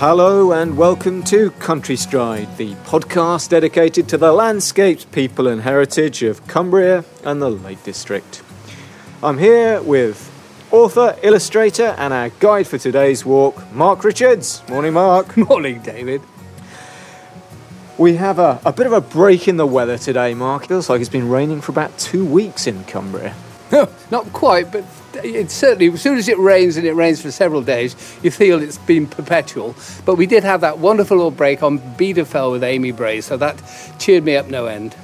Hello and welcome to Countrystride, the podcast dedicated to the landscapes, people and heritage of Cumbria and the Lake District. I'm here with author, illustrator and our guide for today's walk, Mark Richards. Morning, Mark. Morning, David. We have a bit of a break in the weather today, Mark. It feels like it's been raining for about 2 weeks in Cumbria. Not quite, but it certainly, as soon as it rains, and it rains for several days, you feel it's been perpetual. But we did have that wonderful little break on Beda Fell with Amy Bray, so that cheered me up no end.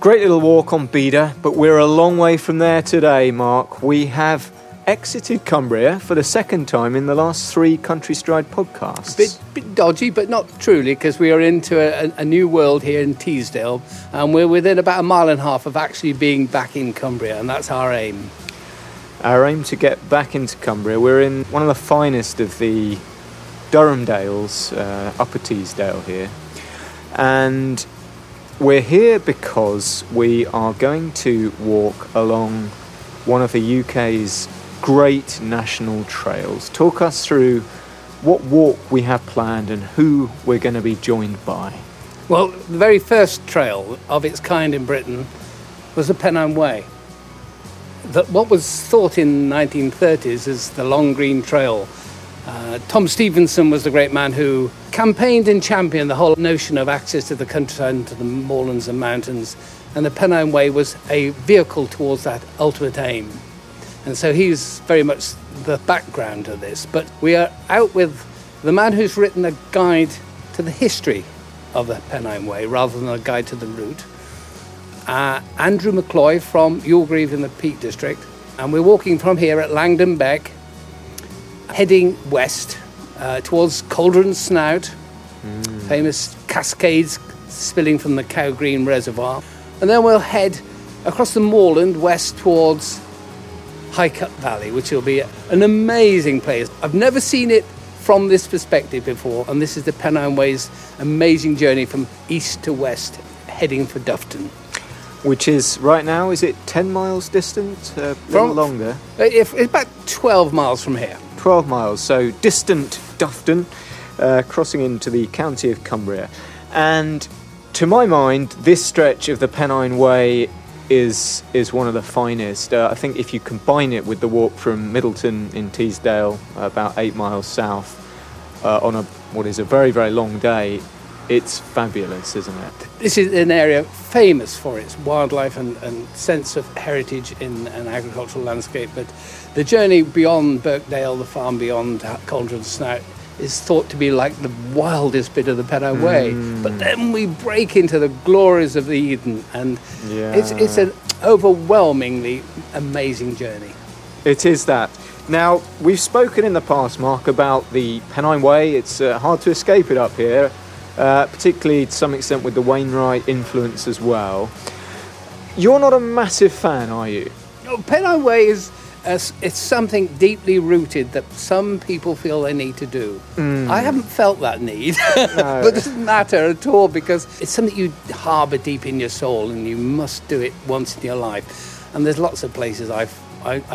Great little walk on Beda, but we're a long way from there today, Mark. We have exited Cumbria for the second time in the last 3 Countrystride podcasts. Bit dodgy, but not truly, because we are into a new world here in Teesdale, and we're within about a mile and a half of actually being back in Cumbria, and that's our aim. Our aim to get back into Cumbria. We're in one of the finest of the Durham Dales, Upper Teesdale here. And we're here because we are going to walk along one of the UK's great national trails. Talk us through what walk we have planned and who we're going to be joined by. Well, the very first trail of its kind in Britain was the Pennine Way. That what was thought in the 1930s as the Long Green Trail. Tom Stephenson was the great man who campaigned and championed the whole notion of access to the countryside and to the moorlands and mountains, and the Pennine Way was a vehicle towards that ultimate aim. And so he's very much the background to this. But we are out with the man who's written a guide to the history of the Pennine Way rather than a guide to the route. Andrew McCloy from Yulgreave in the Peak District, and we're walking from here at Langdon Beck, heading west towards Cauldron Snout, famous cascades spilling from the Cowgreen Reservoir, and then we'll head across the moorland west towards Highcut Valley, which will be an amazing place. I've never seen it from this perspective before, and this is the Pennine Way's amazing journey from east to west, heading for Dufton. Which is, right now, is it 10 miles distant? A little longer? It's about 12 miles from here. 12 miles, so distant Dufton, crossing into the county of Cumbria. And to my mind, this stretch of the Pennine Way is one of the finest. I think if you combine it with the walk from Middleton in Teesdale, about 8 miles south, on what is a very, very long day, it's fabulous, isn't it? This is an area famous for its wildlife and sense of heritage in an agricultural landscape, but the journey beyond Birkdale, the farm beyond Cauldron Snout, is thought to be like the wildest bit of the Pennine Way. But then we break into the glories of the Eden, and it's an overwhelmingly amazing journey. It is that. Now, we've spoken in the past, Mark, about the Pennine Way. It's hard to escape it up here. Particularly to some extent with the Wainwright influence as well. You're not a massive fan, are you? No, Pennine Way is something deeply rooted that some people feel they need to do. I haven't felt that need, no. But it doesn't matter at all because it's something you harbour deep in your soul and you must do it once in your life. And there's lots of places I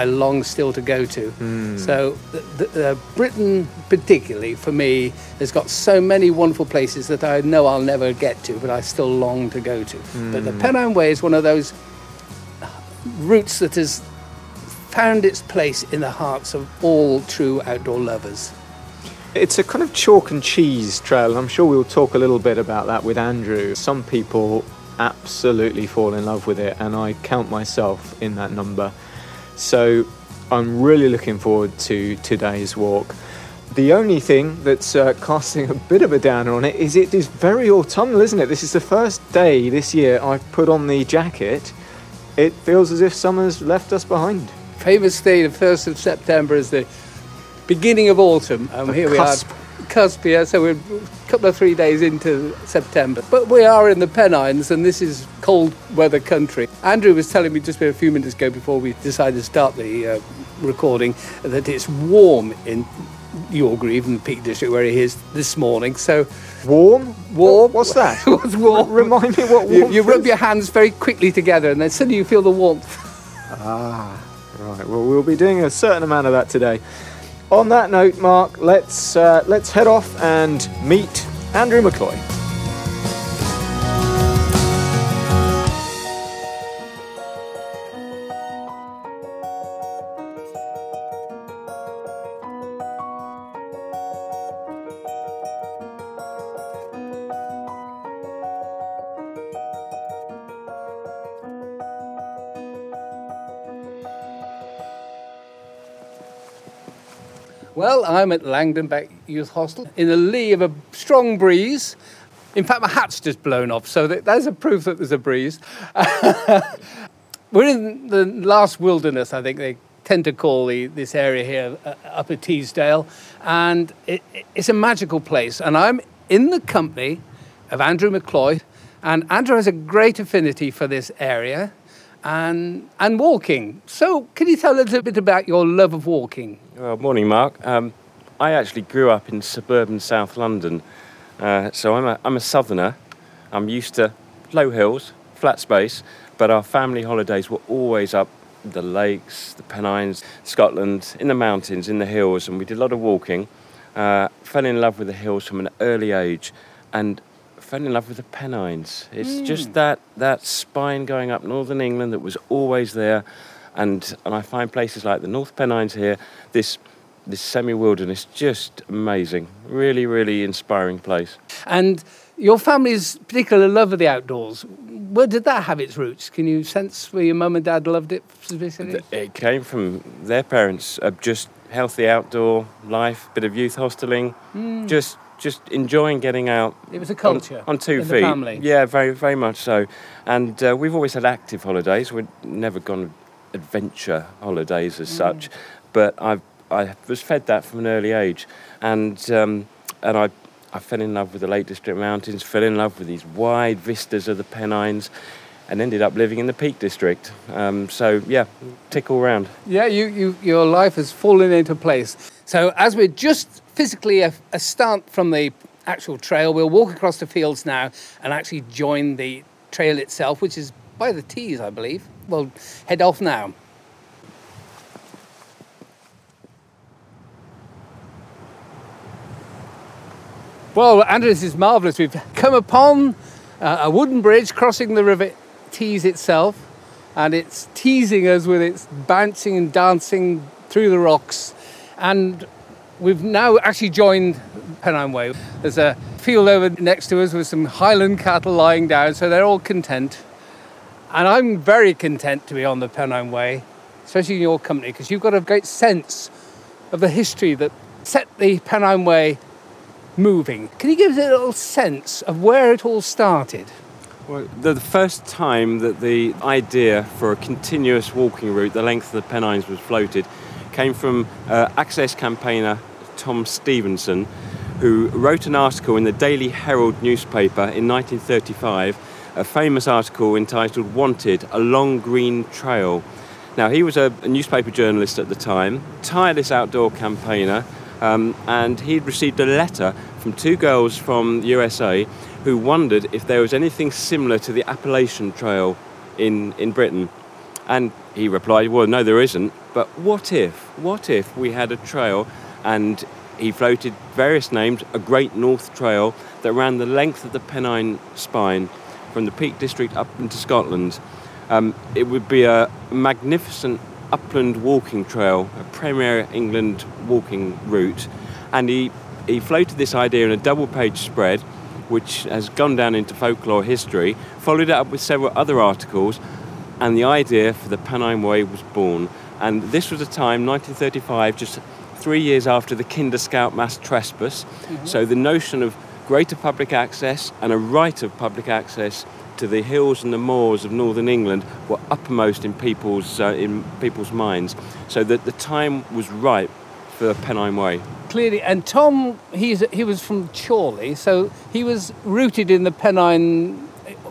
long still to go to. So Britain particularly for me has got so many wonderful places that I know I'll never get to, but I still long to go to. But the Pennine Way is one of those routes that has found its place in the hearts of all true outdoor lovers. It's a kind of chalk and cheese trail, and I'm sure we'll talk a little bit about that with Andrew. Some people absolutely fall in love with it, and I count myself in that number. So I'm really looking forward to today's walk. The only thing that's casting a bit of a downer on it is very autumnal, isn't it? This is the first day this year I've put on the jacket. It feels as if summer's left us behind. Famous day, the 1st of September is the beginning of autumn. And here we are. Cusp here, so we're a couple of 3 days into September, but we are in the Pennines and this is cold weather country. Andrew was telling me just a few minutes ago before we decided to start the recording that it's warm in Yulgreave and the Peak District where he is this morning. So warm, what's that? What's warm? Remind me what warm. You rub your hands very quickly together and then suddenly you feel the warmth. Right, well we'll be doing a certain amount of that today. on that note, Mark, let's head off and meet Andrew McCloy. Well, I'm at Langdon Beck Youth Hostel in the lee of a strong breeze. In fact, my hat's just blown off, so there's a proof that there's a breeze. We're in the last wilderness, I think they tend to call this area here, Upper Teesdale, and it's a magical place. And I'm in the company of Andrew McCloy, and Andrew has a great affinity for this area and walking. So can you tell a little bit about your love of walking? Well, morning, Mark. I actually grew up in suburban South London, so I'm a southerner. I'm used to low hills, flat space, but our family holidays were always up the lakes, the Pennines, Scotland, in the mountains, in the hills, and we did a lot of walking. Fell in love with the hills from an early age, and fell in love with the Pennines. It's just that spine going up northern England that was always there. And I find places like the North Pennines here, this semi-wilderness, just amazing. Really, really inspiring place. And your family's particular love of the outdoors, where did that have its roots? Can you sense where your mum and dad loved it specifically? It came from their parents, just healthy outdoor life, bit of youth hosteling, just enjoying getting out. It was a culture on 2 feet. The family. Yeah, very, very much so. And we've always had active holidays. We've never gone adventure holidays as such, but I was fed that from an early age, and I fell in love with the Lake District mountains, fell in love with these wide vistas of the Pennines, and ended up living in the Peak District. So yeah, tick all round. Yeah, your life has fallen into place. So as we're just physically a start from the actual trail, we'll walk across the fields now and actually join the trail itself, which is by the Tees, I believe. We'll head off now. Well, Andrew, this is marvellous. We've come upon a wooden bridge crossing the River Tees itself, and it's teasing us with its bouncing and dancing through the rocks. And we've now actually joined Pennine Way. There's a field over next to us with some Highland cattle lying down, so they're all content. And I'm very content to be on the Pennine Way, especially in your company, because you've got a great sense of the history that set the Pennine Way moving. Can you give us a little sense of where it all started? Well, the first time that the idea for a continuous walking route, the length of the Pennines, was floated, came from Access campaigner Tom Stephenson, who wrote an article in the Daily Herald newspaper in 1935, a famous article entitled "Wanted, a Long Green Trail." Now, he was a newspaper journalist at the time, tireless outdoor campaigner, and he'd received a letter from two girls from the USA who wondered if there was anything similar to the Appalachian Trail in Britain. And he replied, well, no, there isn't, but what if we had a trail? And he floated various names, a Great North Trail that ran the length of the Pennine spine from the Peak District up into Scotland. It would be a magnificent upland walking trail, a Premier England walking route. And he floated this idea in a double-page spread, which has gone down into folklore history, followed it up with several other articles, and the idea for the Pennine Way was born. And this was a time, 1935, just 3 years after the Kinder Scout mass trespass. Mm-hmm. So the notion of greater public access and a right of public access to the hills and the moors of northern England were uppermost in people's minds, so that the time was ripe for the Pennine Way. Clearly, and Tom, he was from Chorley, so he was rooted in the Pennine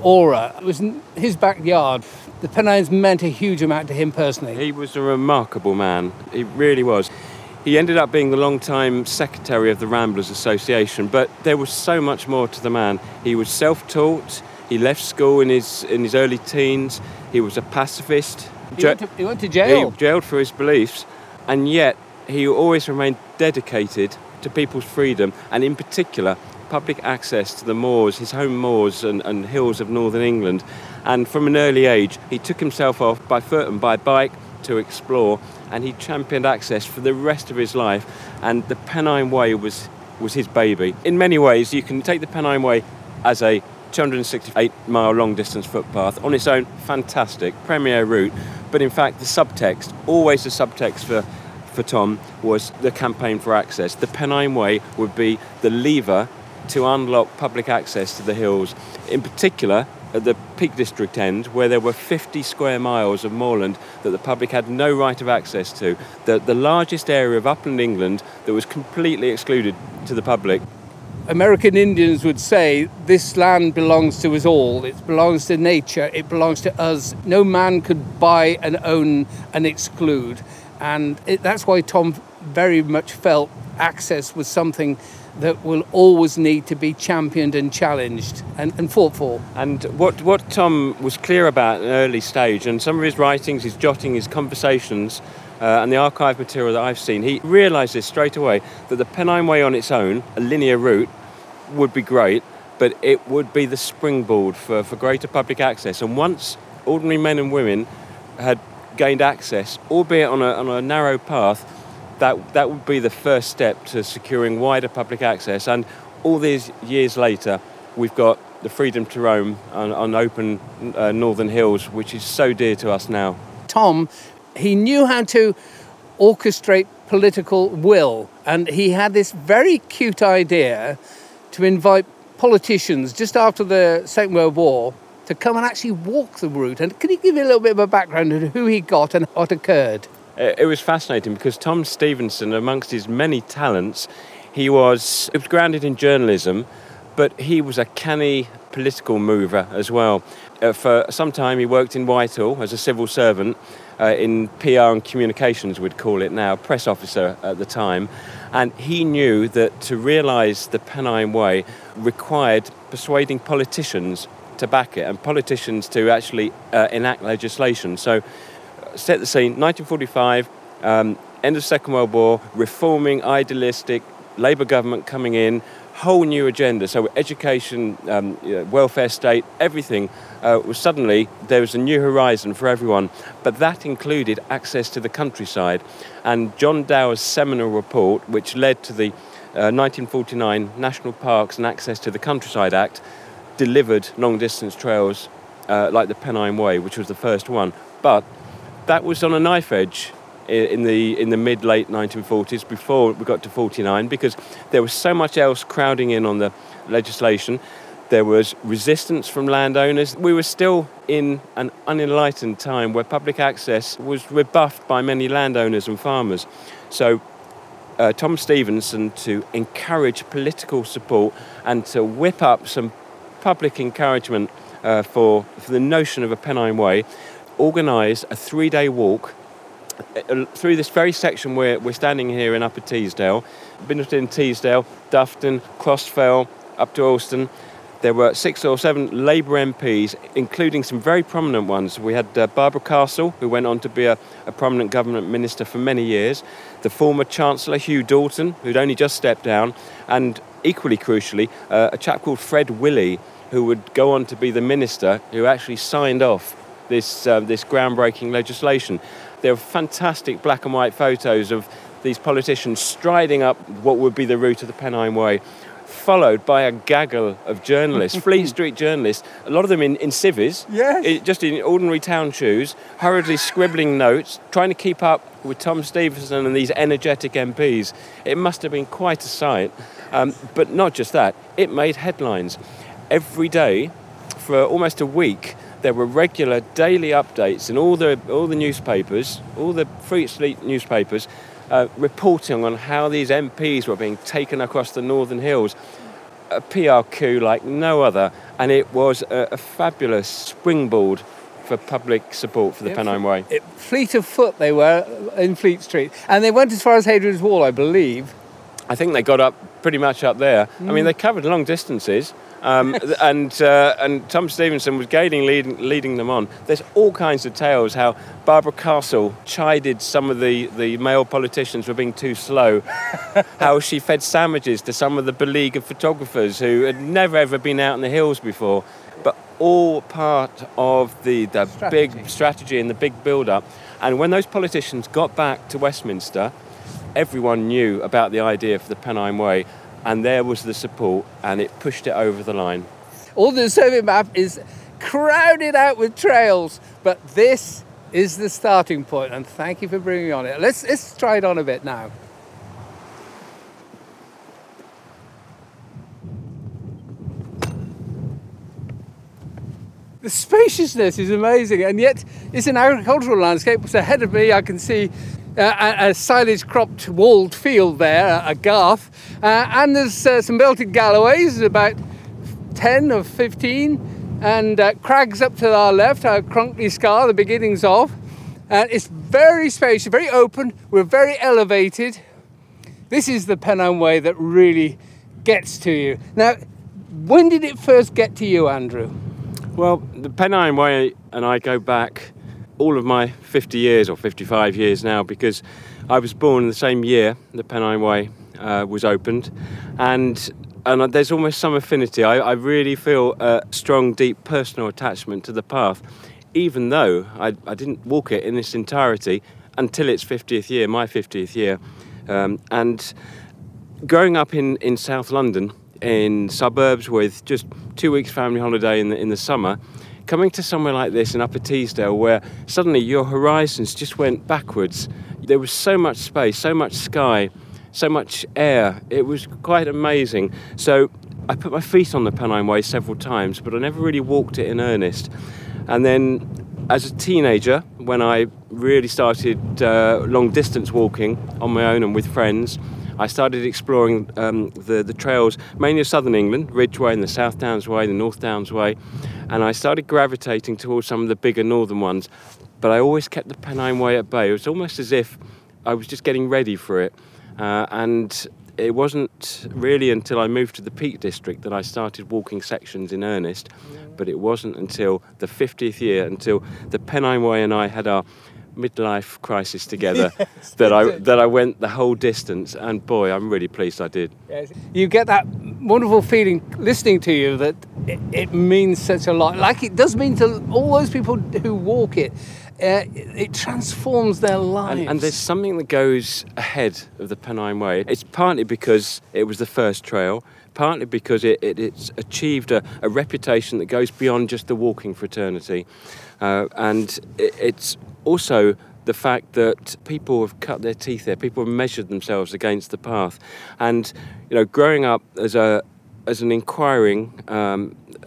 aura. It was his backyard. The Pennines meant a huge amount to him personally. He was a remarkable man. He really was. He ended up being the long-time secretary of the Ramblers Association, but there was so much more to the man. He was self-taught. He left school in his early teens. He was a pacifist. He went to jail. He jailed for his beliefs, and yet he always remained dedicated to people's freedom, and in particular public access to the moors, his home moors and hills of northern England. And from an early age he took himself off by foot and by bike to explore, and he championed access for the rest of his life, and the Pennine Way was his baby. In many ways you can take the Pennine Way as a 268 mile long distance footpath on its own, fantastic premier route, but in fact the subtext, always the subtext for Tom, was the campaign for access. The Pennine Way would be the lever to unlock public access to the hills, in particular at the Peak District end, where there were 50 square miles of moorland that the public had no right of access to, the largest area of upland England that was completely excluded to the public. American Indians would say, this land belongs to us all, it belongs to nature, it belongs to us. No man could buy and own and exclude. And that's why Tom very much felt access was something that will always need to be championed and challenged and fought for. And what Tom was clear about at an early stage, and some of his writings, his jotting, his conversations, and the archive material that I've seen, he realised this straight away, that the Pennine Way on its own, a linear route, would be great, but it would be the springboard for greater public access. And once ordinary men and women had gained access, albeit on a narrow path, that would be the first step to securing wider public access. And all these years later, we've got the freedom to roam on open northern hills, which is so dear to us now. Tom, he knew how to orchestrate political will, and he had this very cute idea to invite politicians just after the Second World War to come and actually walk the route. And can you give me a little bit of a background on who he got and what occurred? It was fascinating because Tom Stephenson, amongst his many talents, he was grounded in journalism, but he was a canny political mover as well. For some time he worked in Whitehall as a civil servant, in PR and communications we'd call it now, press officer at the time. And he knew that to realise the Pennine Way required persuading politicians to back it and politicians to actually enact legislation. So set the scene, 1945, end of Second World War, reforming, idealistic, Labour government coming in, whole new agenda. So education, welfare state, everything, was suddenly there was a new horizon for everyone. But that included access to the countryside. And John Dower's seminal report, which led to the 1949 National Parks and Access to the Countryside Act, delivered long-distance trails like the Pennine Way, which was the first one. But that was on a knife edge in the mid-late 1940s, before we got to 49, because there was so much else crowding in on the legislation. There was resistance from landowners. We were still in an unenlightened time where public access was rebuffed by many landowners and farmers. So Tom Stephenson, to encourage political support and to whip up some public encouragement for the notion of a Pennine Way, organised a three-day walk through this very section where we're standing here in Upper Teesdale, Middleton in Teesdale, Dufton, Crossfell, up to Alston. There were 6 or 7 Labour MPs, including some very prominent ones. We had Barbara Castle, who went on to be a prominent government minister for many years, the former Chancellor, Hugh Dalton, who'd only just stepped down, and equally crucially, a chap called Fred Willey, who would go on to be the minister who actually signed off this groundbreaking legislation. There are fantastic black and white photos of these politicians striding up what would be the route of the Pennine Way, followed by a gaggle of journalists, Fleet Street journalists, a lot of them in civvies, yes, just in ordinary town shoes, hurriedly scribbling notes, trying to keep up with Tom Stephenson and these energetic MPs. It must have been quite a sight. But not just that, it made headlines. Every day, for almost a week, there were regular daily updates in all the newspapers, all the Free Street newspapers, reporting on how these MPs were being taken across the northern hills. A PR coup like no other, and it was a fabulous springboard for public support for the Pennine Way. Fleet of foot they were in Fleet Street, and they went as far as Hadrian's Wall, I believe. I think they got up pretty much up there. I mean, they covered long distances. And Tom Stephenson was gaining, leading them on. There's all kinds of tales how Barbara Castle chided some of the male politicians for being too slow, how she fed sandwiches to some of the beleaguered photographers who had never, ever been out in the hills before. But all part of the big strategy and the big build-up. And when those politicians got back to Westminster, everyone knew about the idea for the Pennine Way. And there was the support, and it pushed it over the line. All the survey map is crowded out with trails, but this is the starting point, and thank you for bringing me on it. Let's try it on a bit now. The spaciousness is amazing, and yet it's an agricultural landscape. So ahead of me, I can see a silage-cropped walled field there, a garth, and there's some belted galloways, about 10 or 15, and crags up to our left, our Cronkley Scar, the beginnings of. It's very spacious, very open, we're very elevated. This is the Pennine Way that really gets to you. Now, when did it first get to you, Andrew? Well, the Pennine Way and I go back all of my 50 years or 55 years now, because I was born in the same year the Pennine Way was opened, and there's almost some affinity. I really feel a strong, deep personal attachment to the path, even though I didn't walk it in its entirety until its 50th year, my 50th year. And growing up in South London, in suburbs with just 2 weeks family holiday in the summer, coming to somewhere like this in Upper Teesdale, where suddenly your horizons just went backwards. There was so much space, so much sky, so much air. It was quite amazing. So I put my feet on the Pennine Way several times, but I never really walked it in earnest. And then as a teenager, when I really started long distance walking on my own and with friends, I started exploring the trails, mainly of southern England, Ridgeway and the South Downs Way, the North Downs Way, and I started gravitating towards some of the bigger northern ones, but I always kept the Pennine Way at bay. It was almost as if I was just getting ready for it, and it wasn't really until I moved to the Peak District that I started walking sections in earnest, but it wasn't until the 50th year, until the Pennine Way and I had our midlife crisis together, yes, that I went the whole distance, and boy, I'm really pleased I did. Yes. You get that wonderful feeling listening to you that it means such a lot, like it does mean to all those people who walk it. It transforms their lives. And there's something that goes ahead of the Pennine Way. It's partly because it was the first trail, partly because it's achieved a reputation that goes beyond just the walking fraternity. And it's also the fact that people have cut their teeth there, people have measured themselves against the path. And, you know, growing up as an inquiring,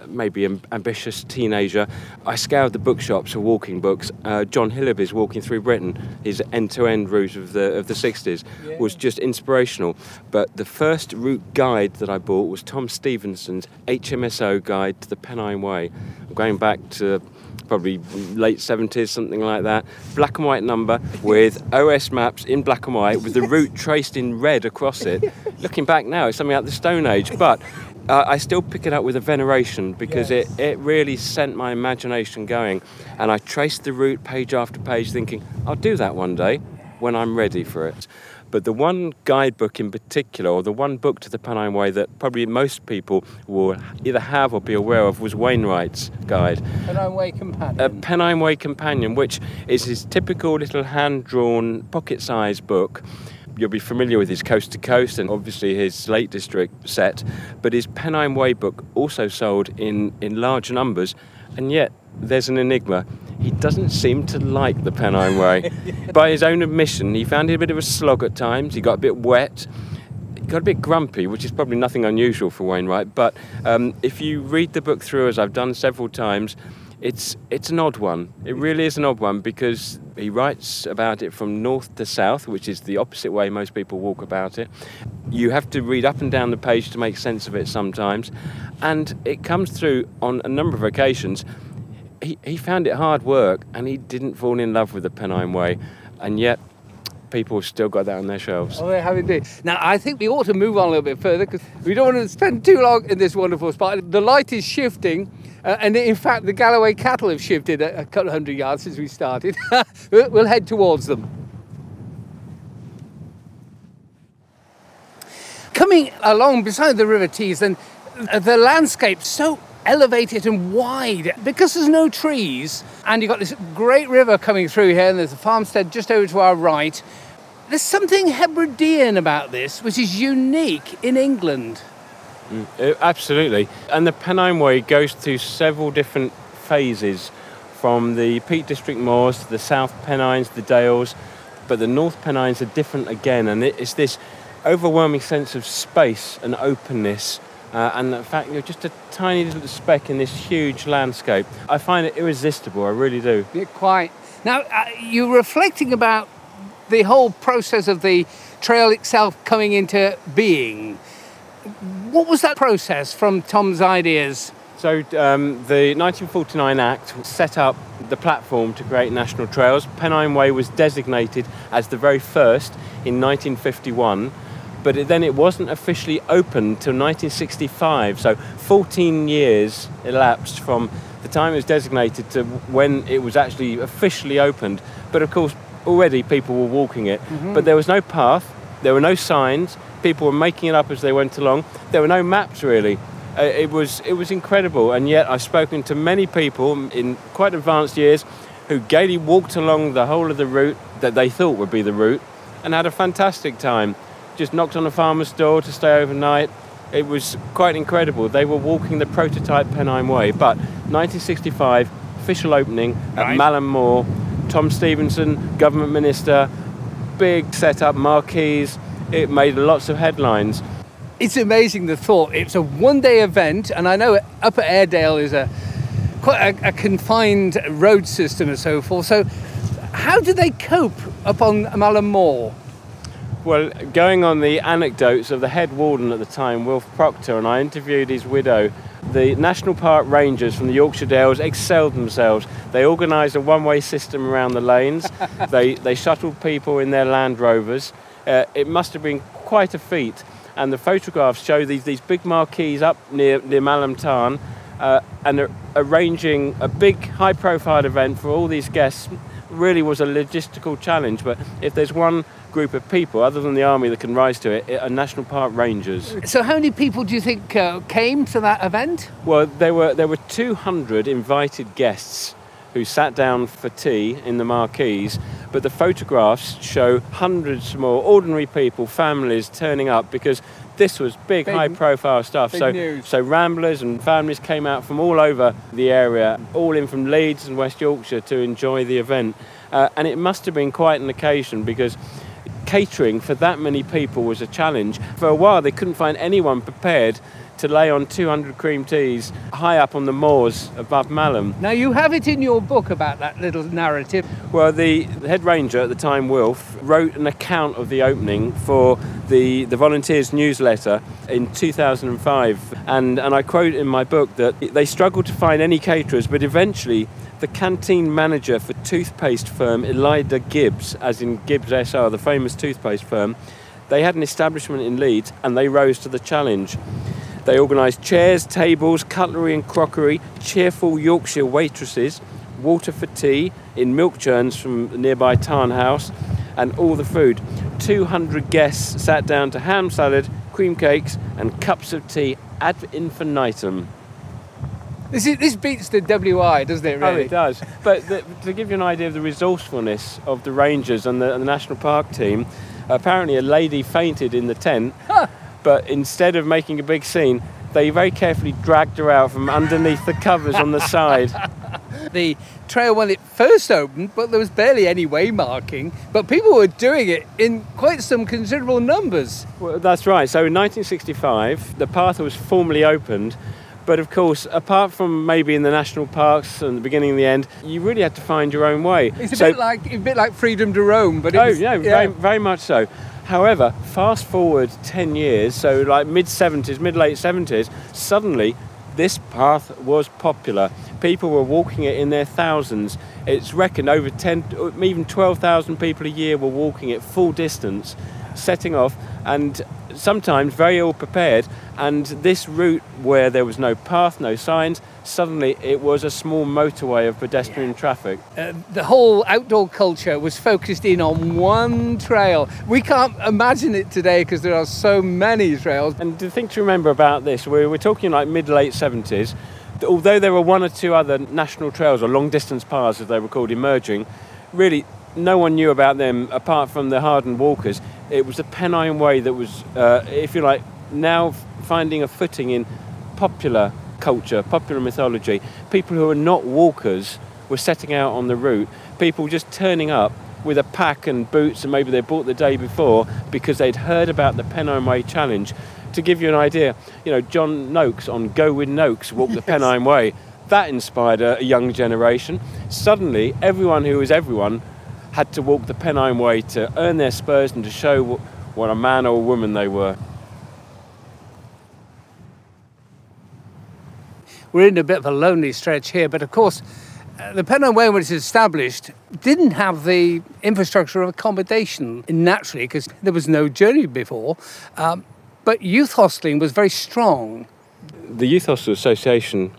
maybe ambitious teenager, I scoured the bookshops for walking books. John Hillaby's Walking Through Britain, his end-to-end route of the 60s, was just inspirational. But the first route guide that I bought was Tom Stevenson's HMSO Guide to the Pennine Way. I'm going back to probably late 70s, something like that. Black and white number with OS maps in black and white with the route traced in red across it. Looking back now, it's something out like the Stone Age, but I still pick it up with a veneration because it really sent my imagination going, and I traced the route page after page thinking, I'll do that one day when I'm ready for it. But the one guidebook in particular, or the one book to the Pennine Way that probably most people will either have or be aware of, was Wainwright's guide. Pennine Way Companion. Pennine Way Companion, which is his typical little hand-drawn, pocket-sized book. You'll be familiar with his Coast to Coast and obviously his Lake District set, but his Pennine Way book also sold in large numbers, and yet there's an enigma. He doesn't seem to like the Pennine Way. By his own admission, he found it a bit of a slog at times. He got a bit wet, got a bit grumpy, which is probably nothing unusual for Wainwright, but if you read the book through, as I've done several times, It's an odd one. It really is an odd one because he writes about it from north to south, which is the opposite way most people walk about it. You have to read up and down the page to make sense of it sometimes. And it comes through on a number of occasions. He found it hard work and he didn't fall in love with the Pennine Way. And yet people have still got that on their shelves. Oh, they have indeed. Now, I think we ought to move on a little bit further because we don't want to spend too long in this wonderful spot. The light is shifting. And in fact, the Galloway cattle have shifted a couple hundred yards since we started. We'll head towards them. Coming along beside the River Tees, and the landscape's so elevated and wide because there's no trees, and you've got this great river coming through here, and there's a farmstead just over to our right. There's something Hebridean about this, which is unique in England. Absolutely. And the Pennine Way goes through several different phases, from the Peak District moors to the South Pennines, the Dales, but the North Pennines are different again, and it's this overwhelming sense of space and openness, and the fact you're just a tiny little speck in this huge landscape. I find it irresistible, I really do. Yeah, quite. Now, you're reflecting about the whole process of the trail itself coming into being. What was that process from Tom's ideas? So the 1949 Act set up the platform to create national trails. Pennine Way was designated as the very first in 1951, but then it wasn't officially opened till 1965. So 14 years elapsed from the time it was designated to when it was actually officially opened. But of course, already people were walking it. Mm-hmm. But there was no path, there were no signs. People were making it up as they went along. There were no maps, really. It was incredible, and yet I've spoken to many people in quite advanced years who gaily walked along the whole of the route that they thought would be the route and had a fantastic time. Just knocked on a farmer's door to stay overnight. It was quite incredible. They were walking the prototype Pennine Way. But 1965, official opening at Malham Moor. Tom Stephenson, government minister, big setup, marquees. It made lots of headlines. It's amazing, the thought. It's a one-day event, and I know Upper Airedale is quite a confined road system and so forth. So how did they cope up on Malham Moor? Well, going on the anecdotes of the head warden at the time, Wilf Proctor, and I interviewed his widow, the National Park Rangers from the Yorkshire Dales excelled themselves. They organised a one-way system around the lanes. They shuttled people in their Land Rovers. It must have been quite a feat, and the photographs show these big marquees up near Malham Tarn, and arranging a big high-profile event for all these guests really was a logistical challenge. But if there's one group of people other than the army that can rise to it are National Park Rangers. So how many people do you think came to that event? Well, there were 200 invited guests who sat down for tea in the marquees, but the photographs show hundreds more ordinary people, families turning up, because this was big high-profile stuff. Big news. So ramblers and families came out from all over the area, all in from Leeds and West Yorkshire to enjoy the event. And it must have been quite an occasion, because catering for that many people was a challenge. For a while, they couldn't find anyone prepared to lay on 200 cream teas high up on the moors above Malham. Now, you have it in your book about that little narrative. Well, the head ranger at the time, Wilf, wrote an account of the opening for the Volunteers newsletter in 2005. And I quote in my book that they struggled to find any caterers, but eventually the canteen manager for toothpaste firm Elida Gibbs, as in Gibbs SR, the famous toothpaste firm, they had an establishment in Leeds and they rose to the challenge. They organised chairs, tables, cutlery and crockery, cheerful Yorkshire waitresses, water for tea in milk churns from nearby Tarn House, and all the food. 200 guests sat down to ham salad, cream cakes and cups of tea ad infinitum. This beats the WI, doesn't it, really? Oh, it does. But to give you an idea of the resourcefulness of the Rangers and the National Park team, apparently a lady fainted in the tent. Huh. But instead of making a big scene, they very carefully dragged her out from underneath the covers on the side. The trail, when it first opened, but there was barely any way marking, but people were doing it in quite some considerable numbers. Well, that's right. So in 1965, the path was formally opened. But of course, apart from maybe in the national parks and the beginning and the end, you really had to find your own way. It's a bit like freedom to roam, but it's... Very, very much so. However, fast forward 10 years, so like mid-70s, mid-late 70s, suddenly This path was popular. People were walking it in their thousands. It's reckoned over 10, even 12,000 people a year were walking it full distance, setting off, and sometimes very ill prepared. And this route, where there was no path, no signs, suddenly it was a small motorway of pedestrian traffic. The whole outdoor culture was focused in on one trail. We can't imagine it today because there are so many trails. And the thing to remember about this, we're talking like mid-late 70s, although there were one or two other national trails, or long-distance paths as they were called, emerging, really no one knew about them apart from the hardened walkers. It was the Pennine Way that was, if you like, now finding a footing in popular culture, popular mythology. People who are not walkers were setting out on the route. People just turning up with a pack and boots and maybe they bought the day before because they'd heard about the Pennine Way Challenge. To give you an idea, you know, John Noakes on Go With Noakes walked the Pennine Way. That inspired a young generation. Suddenly, everyone who was everyone had to walk the Pennine Way to earn their spurs and to show what a man or a woman they were. We're in a bit of a lonely stretch here, but of course, the Pennine Way, when it was established, didn't have the infrastructure of accommodation naturally because there was no journey before. But youth hosteling was very strong. The Youth Hostel Association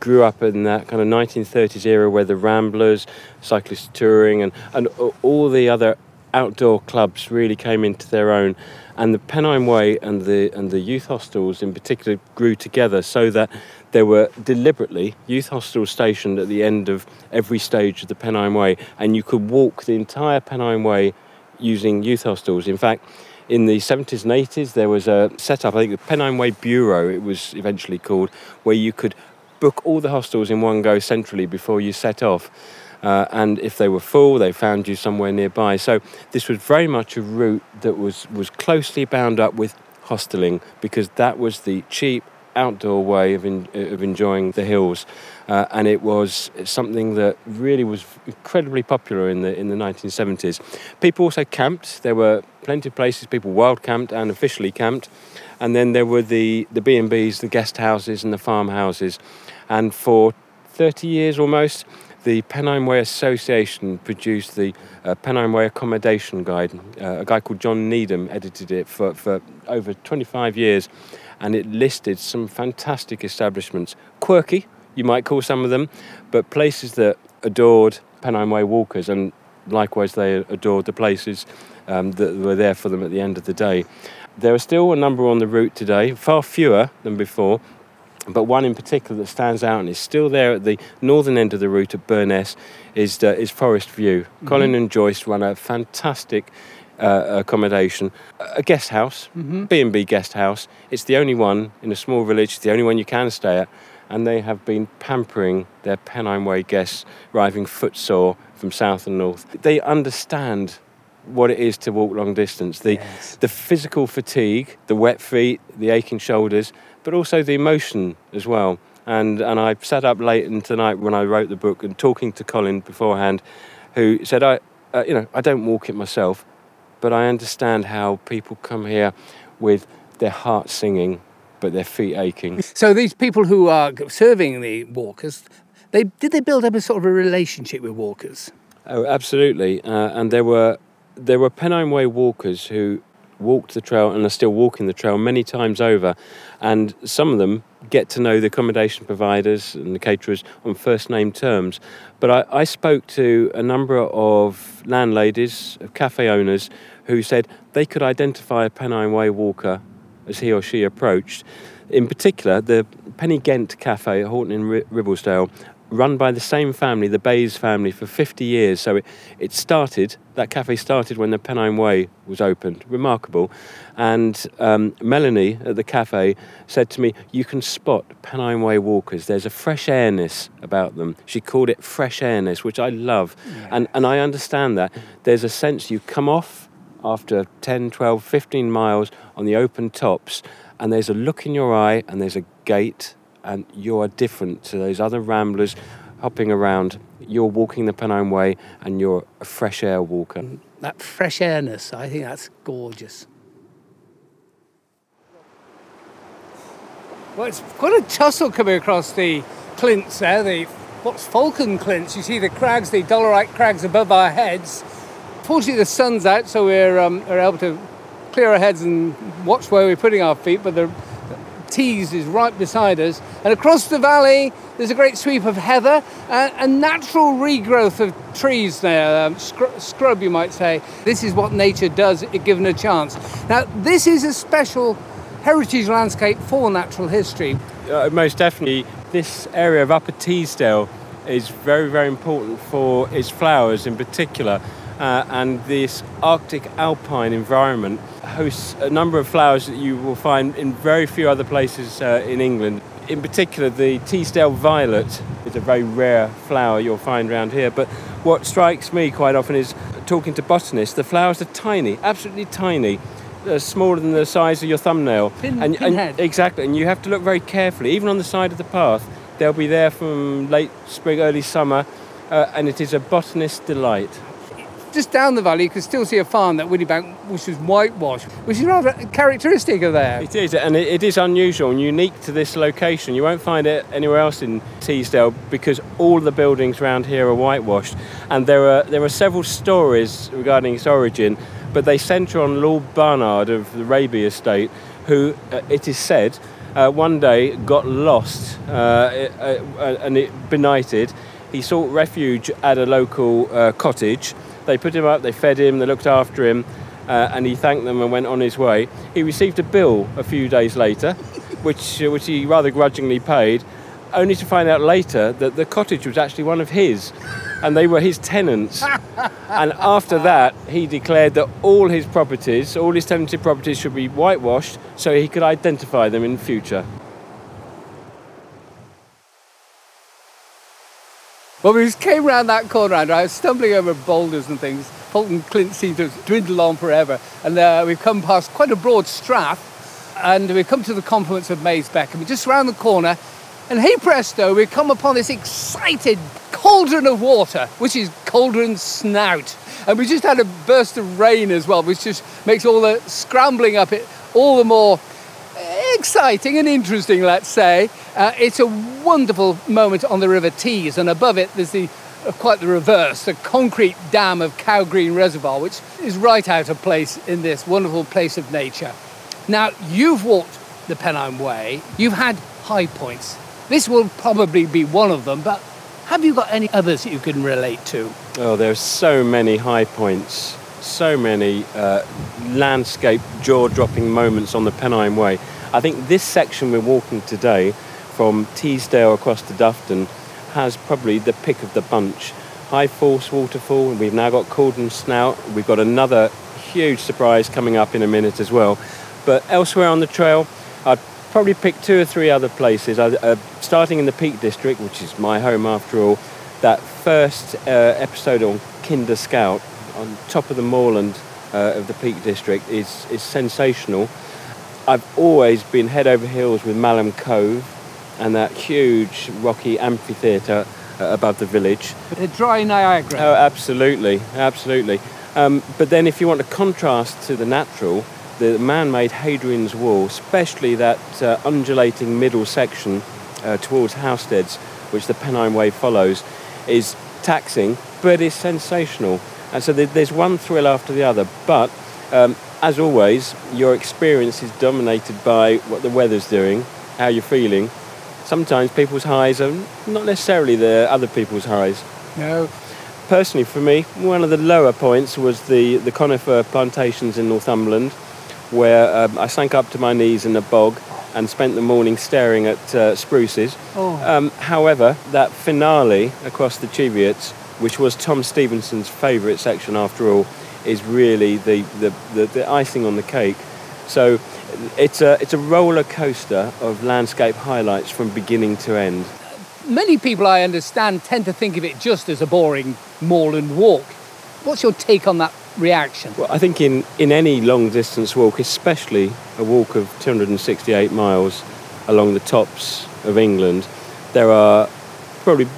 grew up in that kind of 1930s era where the Ramblers, Cyclist Touring and all the other outdoor clubs really came into their own, and the Pennine Way and the youth hostels in particular grew together so that there were deliberately youth hostels stationed at the end of every stage of the Pennine Way, and you could walk the entire Pennine Way using youth hostels. In fact, in the 70s and 80s there was a set-up, I think the Pennine Way Bureau it was eventually called, where you could book all the hostels in one go centrally before you set off. And if they were full, they found you somewhere nearby. So this was very much a route that was closely bound up with hosteling, because that was the cheap outdoor way of enjoying the hills. And it was something that really was incredibly popular in the 1970s. People also camped. There were plenty of places people wild camped and officially camped. And then there were the B&Bs, the guest houses and the farmhouses. And for 30 years almost, the Pennine Way Association produced the Pennine Way Accommodation Guide. A guy called John Needham edited it for over 25 years, and it listed some fantastic establishments. Quirky, you might call some of them, but places that adored Pennine Way walkers, and likewise they adored the places that were there for them at the end of the day. There are still a number on the route today, far fewer than before, but one in particular that stands out and is still there at the northern end of the route at Burness is Forest View. Mm-hmm. Colin and Joyce run a fantastic accommodation, a guest house, mm-hmm. B&B guest house. It's the only one in a small village, it's the only one you can stay at, and they have been pampering their Pennine Way guests, arriving footsore from south and north. They understand what it is to walk long distance, the physical fatigue, the wet feet, the aching shoulders, but also the emotion as well. And I sat up late into the night when I wrote the book and talking to Colin beforehand, who said, I don't walk it myself, but I understand how people come here with their heart singing, but their feet aching. So these people who are serving the walkers, did they build up a sort of a relationship with walkers? Oh, absolutely. And there were Pennine Way walkers who walked the trail and are still walking the trail many times over, and some of them get to know the accommodation providers and the caterers on first name terms. But I spoke to a number of landladies, of cafe owners, who said they could identify a Pennine Way walker as he or she approached. In particular, the Penny Ghent Cafe at Horton in Ribblesdale, run by the same family, the Bays family, for 50 years. So that cafe started when the Pennine Way was opened. Remarkable. And Melanie at the cafe said to me, you can spot Pennine Way walkers. There's a fresh airness about them. She called it fresh airness, which I love. Yeah. And I understand that. There's a sense you come off after 10, 12, 15 miles on the open tops, and there's a look in your eye and there's a gait, and you are different to those other ramblers hopping around. You're walking the Pennine Way and you're a fresh air walker. That fresh airness, I think that's gorgeous. Well, it's quite a tussle coming across the clints there, what's Falcon clints. You see the crags, the dolerite crags above our heads. Fortunately, the sun's out, so we're able to clear our heads and watch where we're putting our feet, but the Tees is right beside us. And across the valley, there's a great sweep of heather and natural regrowth of trees there, scrub, you might say. This is what nature does, given a chance. Now, this is a special heritage landscape for natural history. Most definitely. This area of Upper Teesdale is very, very important for its flowers in particular. And this Arctic alpine environment hosts a number of flowers that you will find in very few other places in England. In particular, the Teesdale violet is a very rare flower you'll find around here. But what strikes me quite often is, talking to botanists, the flowers are tiny, absolutely tiny. They're smaller than the size of your thumbnail. Pinhead. Exactly, and you have to look very carefully. Even on the side of the path, they'll be there from late spring, early summer, and it is a botanist's delight. Just down the valley, you can still see a farm that Woody Bank, which was whitewashed, which is rather characteristic of there. It is, and it is unusual and unique to this location. You won't find it anywhere else in Teesdale because all the buildings around here are whitewashed. And there are several stories regarding its origin, but they centre on Lord Barnard of the Raby Estate, who, it is said, one day got lost and it benighted. He sought refuge at a local cottage. They put him up, they fed him, they looked after him, and he thanked them and went on his way. He received a bill a few days later, which he rather grudgingly paid, only to find out later that the cottage was actually one of his, and they were his tenants. And after that, he declared that all his tenanted properties should be whitewashed so he could identify them in the future. Well, we just came round that corner, Andrew. I was stumbling over boulders and things. Falcon Clint seemed to dwindle on forever. And we've come past quite a broad strath, and we've come to the confluence of Maze Beck. And we're just round the corner, and hey presto, we've come upon this excited cauldron of water, which is Cauldron Snout. And we just had a burst of rain as well, which just makes all the scrambling up it all the more exciting and interesting, let's say. It's a wonderful moment on the River Tees, and above it there's quite the reverse, the concrete dam of Cowgreen Reservoir, which is right out of place in this wonderful place of nature. Now, you've walked the Pennine Way, you've had high points. This will probably be one of them, but have you got any others that you can relate to? Oh, there are so many high points, so many landscape jaw-dropping moments on the Pennine Way. I think this section we're walking today, from Teesdale across to Dufton, has probably the pick of the bunch. High Force Waterfall, and we've now got Cauldron Snout. We've got another huge surprise coming up in a minute as well. But elsewhere on the trail, I'd probably pick two or three other places. Starting in the Peak District, which is my home after all, that first episode on Kinder Scout, on top of the moorland of the Peak District, is sensational. I've always been head over heels with Malham Cove and that huge rocky amphitheatre above the village. The dry Niagara. Oh, absolutely, absolutely. But then if you want to contrast to the natural, the man-made Hadrian's Wall, especially that undulating middle section towards Howsteads, which the Pennine Way follows, is taxing, but is sensational. And so there's one thrill after the other, but as always, your experience is dominated by what the weather's doing, how you're feeling. Sometimes people's highs are not necessarily the other people's highs. No. Personally, for me, one of the lower points was the conifer plantations in Northumberland, where I sank up to my knees in a bog and spent the morning staring at spruces. Oh. However, that finale across the Cheviots, which was Tom Stephenson's favourite section after all, is really the icing on the cake. So it's a roller coaster of landscape highlights from beginning to end. Many people, I understand, tend to think of it just as a boring moorland walk. What's your take on that reaction? Well, I think in any long distance walk, especially a walk of 268 miles along the tops of England, there are probably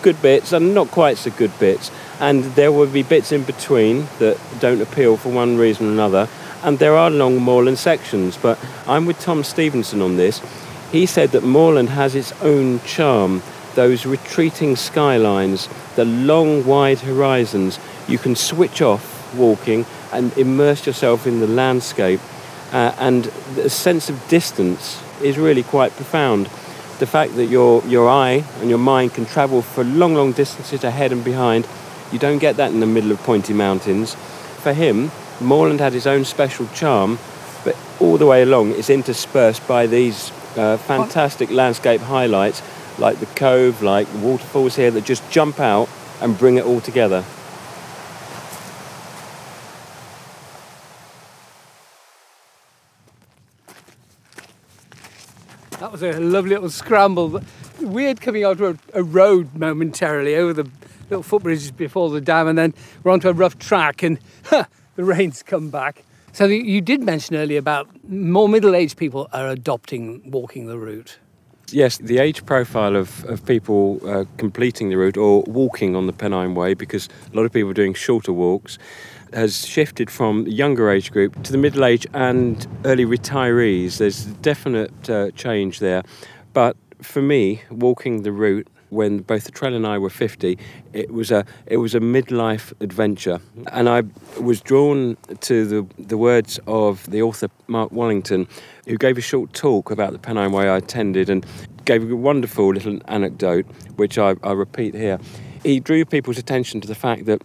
good bits and not quite so good bits. And there will be bits in between that don't appeal for one reason or another. And there are long moorland sections, but I'm with Tom Stephenson on this. He said that moorland has its own charm, those retreating skylines, the long, wide horizons. You can switch off walking and immerse yourself in the landscape, and the sense of distance is really quite profound. The fact that your eye and your mind can travel for long, long distances ahead and behind, you don't get that in the middle of pointy mountains. For him, moorland had his own special charm, but all the way along it's interspersed by these fantastic landscape highlights, like the cove, like the waterfalls here, that just jump out and bring it all together. That was a lovely little scramble. Weird coming out of a road momentarily over the little footbridges before the dam, and then we're onto a rough track, and the rain's come back. So you did mention earlier about more middle-aged people are adopting walking the route. Yes, the age profile of people completing the route or walking on the Pennine Way, because a lot of people are doing shorter walks, has shifted from the younger age group to the middle-aged and early retirees. There's a definite change there. But for me, walking the route, when both the trail and I were 50, it was a midlife adventure. And I was drawn to the words of the author Mark Wallington, who gave a short talk about the Pennine Way I attended and gave a wonderful little anecdote, which I repeat here. He drew people's attention to the fact that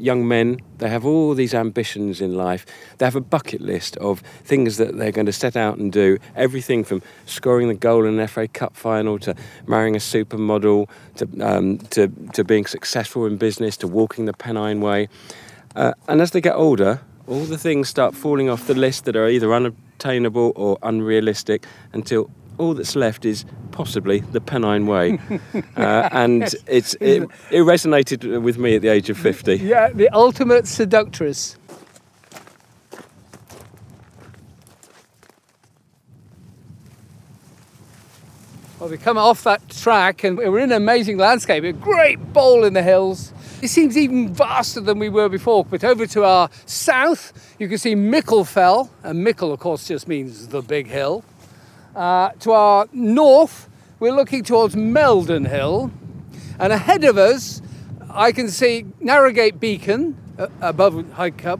young men, they have all these ambitions in life. They have a bucket list of things that they're going to set out and do, everything from scoring the goal in an FA Cup final to marrying a supermodel to being successful in business, to walking the Pennine Way. And as they get older, all the things start falling off the list that are either unobtainable or unrealistic, until all that's left is possibly the Pennine Way. And yes. It resonated with me at the age of 50. Yeah, the ultimate seductress. Well, we come off that track and we're in an amazing landscape, a great bowl in the hills. It seems even vaster than we were before, but over to our south, you can see Middleton Fell, and Middleton, of course, just means the big hill. To our north, we're looking towards Meldon Hill, and ahead of us, I can see Narrowgate Beacon above High Cup,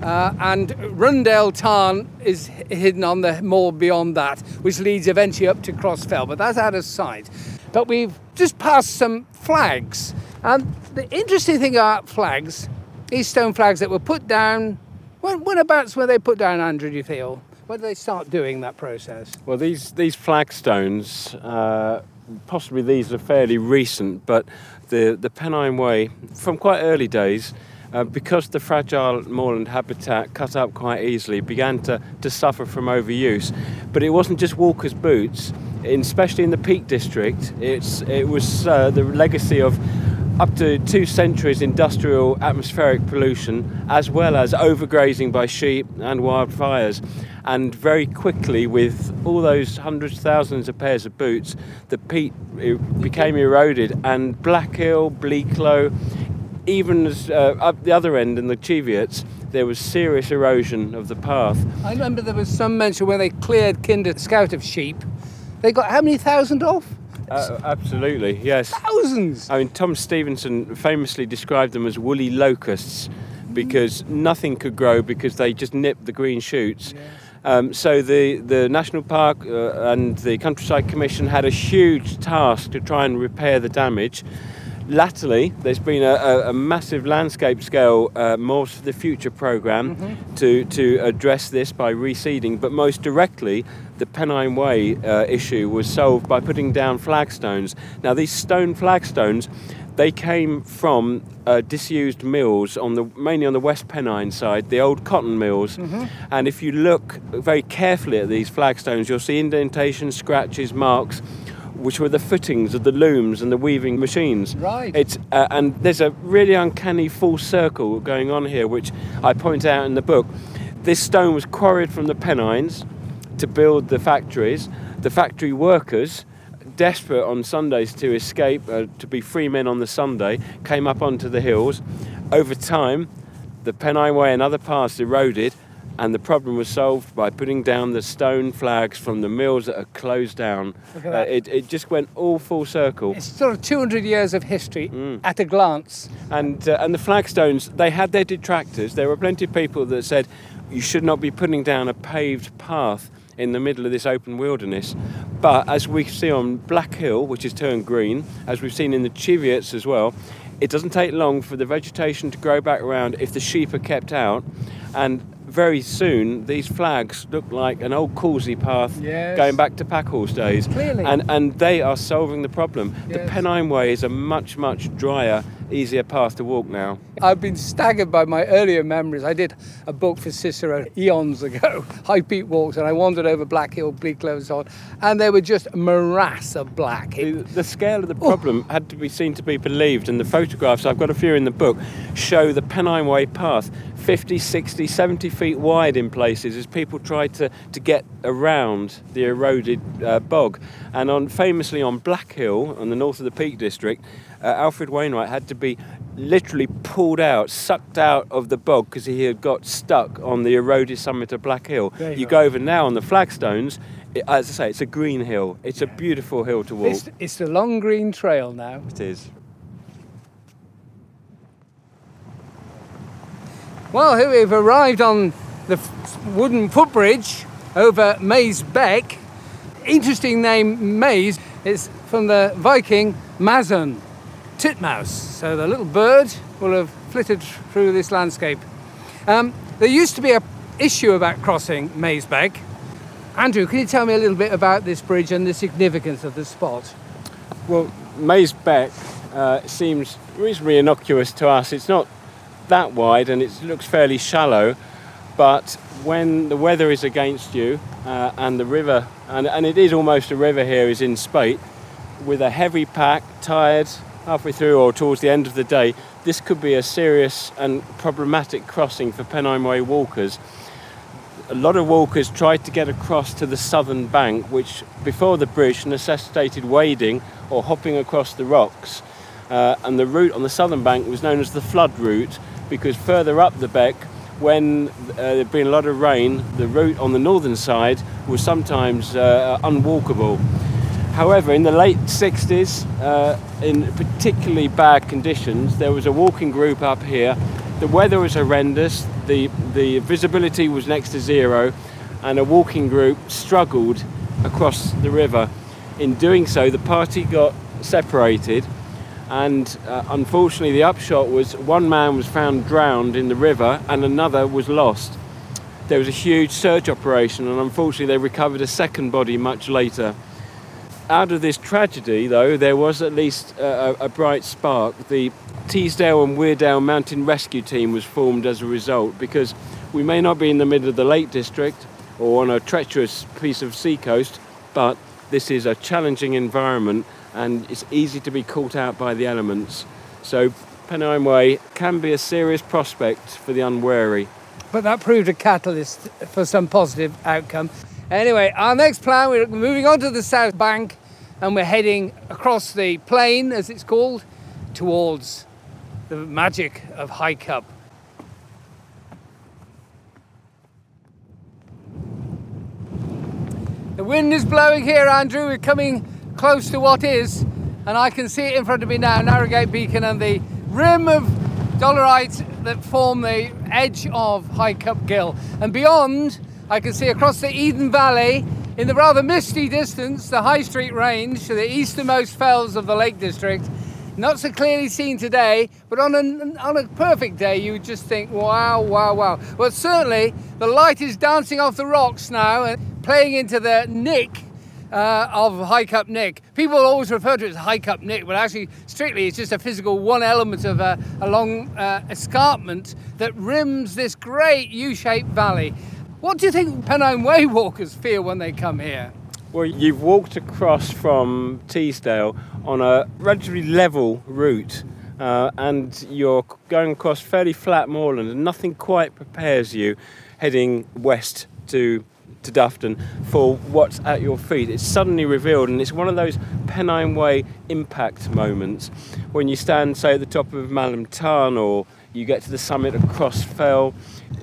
and Rundale Tarn is hidden on the moor beyond that, which leads eventually up to Crossfell, but that's out of sight. But we've just passed some flags, and the interesting thing about flags is stone flags that were put down. Whenabouts were they put down, Andrew, do you feel? When did they start doing that process? Well, these flagstones, possibly these are fairly recent, but the Pennine Way, from quite early days, because the fragile moorland habitat, cut up quite easily, began to suffer from overuse. But it wasn't just walkers' boots, especially in the Peak District. It was the legacy of up to 2 centuries industrial atmospheric pollution, as well as overgrazing by sheep and wildfires. And very quickly, with all those hundreds, thousands of pairs of boots, the peat became eroded, and Blackhill, Bleaklow, even as, up the other end in the Cheviots, there was serious erosion of the path. I remember there was some mention where they cleared Kinder Scout of sheep. They got how many thousand off? Absolutely, yes. Thousands! I mean, Tom Stephenson famously described them as woolly locusts, because nothing could grow because they just nipped the green shoots. Yes. So the National Park and the Countryside Commission had a huge task to try and repair the damage. Latterly, there's been a massive landscape scale Moors for the Future programme to address this by reseeding, but most directly, the Pennine Way issue was solved by putting down flagstones. Now, these stone flagstones, they came from disused mills mainly on the West Pennine side, the old cotton mills. And if you look very carefully at these flagstones, you'll see indentations, scratches, marks, which were the footings of the looms and the weaving machines. Right. And there's a really uncanny full circle going on here, which I point out in the book. This stone was quarried from the Pennines to build the factories. The factory workers, desperate on Sundays to escape, to be free men on the Sunday, came up onto the hills. Over time, the Pennine Way and other paths eroded, and the problem was solved by putting down the stone flags from the mills that are closed down. It just went all full circle. It's sort of 200 years of history at a glance. And the flagstones, they had their detractors. There were plenty of people that said you should not be putting down a paved path in the middle of this open wilderness. But as we see on Black Hill, which is turned green, as we've seen in the Cheviots as well, it doesn't take long for the vegetation to grow back around if the sheep are kept out. And very soon, these flags look like an old Causey path going back to Packhorse days. Clearly. And they are solving the problem. Yes. The Pennine Way is a much, much drier, easier path to walk now. I've been staggered by my earlier memories. I did a book for Cicero eons ago, High Peak Walks, and I wandered over Black Hill, Bleaklow and so on, and they were just a morass of black. The scale of the problem had to be seen to be believed, and the photographs, I've got a few in the book, show the Pennine Way path 50, 60, 70 feet wide in places as people tried to get around the eroded bog. And famously on Black Hill, on the north of the Peak District, Alfred Wainwright had to be literally pulled out, sucked out of the bog because he had got stuck on the eroded summit of Black Hill. You go over now on the flagstones, as I say, it's a green hill. It's a beautiful hill to walk. It's a long green trail now. It is. Well, here we've arrived on the wooden footbridge over Maze Beck. Interesting name, Maze. It's from the Viking Mazen. Titmouse, so the little bird will have flitted through this landscape. There used to be an issue about crossing Maze Beck. Andrew, can you tell me a little bit about this bridge and the significance of the spot? Well, Maze Beck seems reasonably innocuous to us. It's not that wide and it looks fairly shallow, but when the weather is against you and the river, and it is almost a river here, is in spate, with a heavy pack, tired, halfway through or towards the end of the day, this could be a serious and problematic crossing for Pennine Way walkers. A lot of walkers tried to get across to the southern bank, which before the bridge necessitated wading or hopping across the rocks. And the route on the southern bank was known as the flood route, because further up the beck, when there'd been a lot of rain, the route on the northern side was sometimes unwalkable. However, in the late 60s, in particularly bad conditions, there was a walking group up here. The weather was horrendous, the visibility was next to zero, and a walking group struggled across the river. In doing so, the party got separated, and unfortunately the upshot was one man was found drowned in the river and another was lost. There was a huge search operation, and unfortunately they recovered a second body much later. Out of this tragedy, though, there was at least a bright spark. The Teesdale and Weardale Mountain Rescue Team was formed as a result, because we may not be in the middle of the Lake District or on a treacherous piece of seacoast, but this is a challenging environment and it's easy to be caught out by the elements. So Pennine Way can be a serious prospect for the unwary. But that proved a catalyst for some positive outcome. Anyway, our next plan, we're moving on to the south bank and we're heading across the plain, as it's called, towards the magic of High Cup. The wind is blowing here, Andrew. We're coming close to what is, and I can see it in front of me now, Narrowgate Beacon and the rim of dolerites that form the edge of High Cup Gill. And beyond, I can see across the Eden Valley, in the rather misty distance, the High Street Range, the easternmost fells of the Lake District. Not so clearly seen today, but on a perfect day, you would just think, wow, wow, wow. Well, certainly, the light is dancing off the rocks now, and playing into the nick of High Cup Nick. People always refer to it as High Cup Nick, but actually, strictly, it's just a physical one element of a long escarpment that rims this great U-shaped valley. What do you think Pennine Way walkers feel when they come here? Well, you've walked across from Teesdale on a relatively level route, and you're going across fairly flat moorland, and nothing quite prepares you heading west to Dufton for what's at your feet. It's suddenly revealed, and it's one of those Pennine Way impact moments when you stand, say, at the top of Malham Tarn, or you get to the summit of Cross Fell.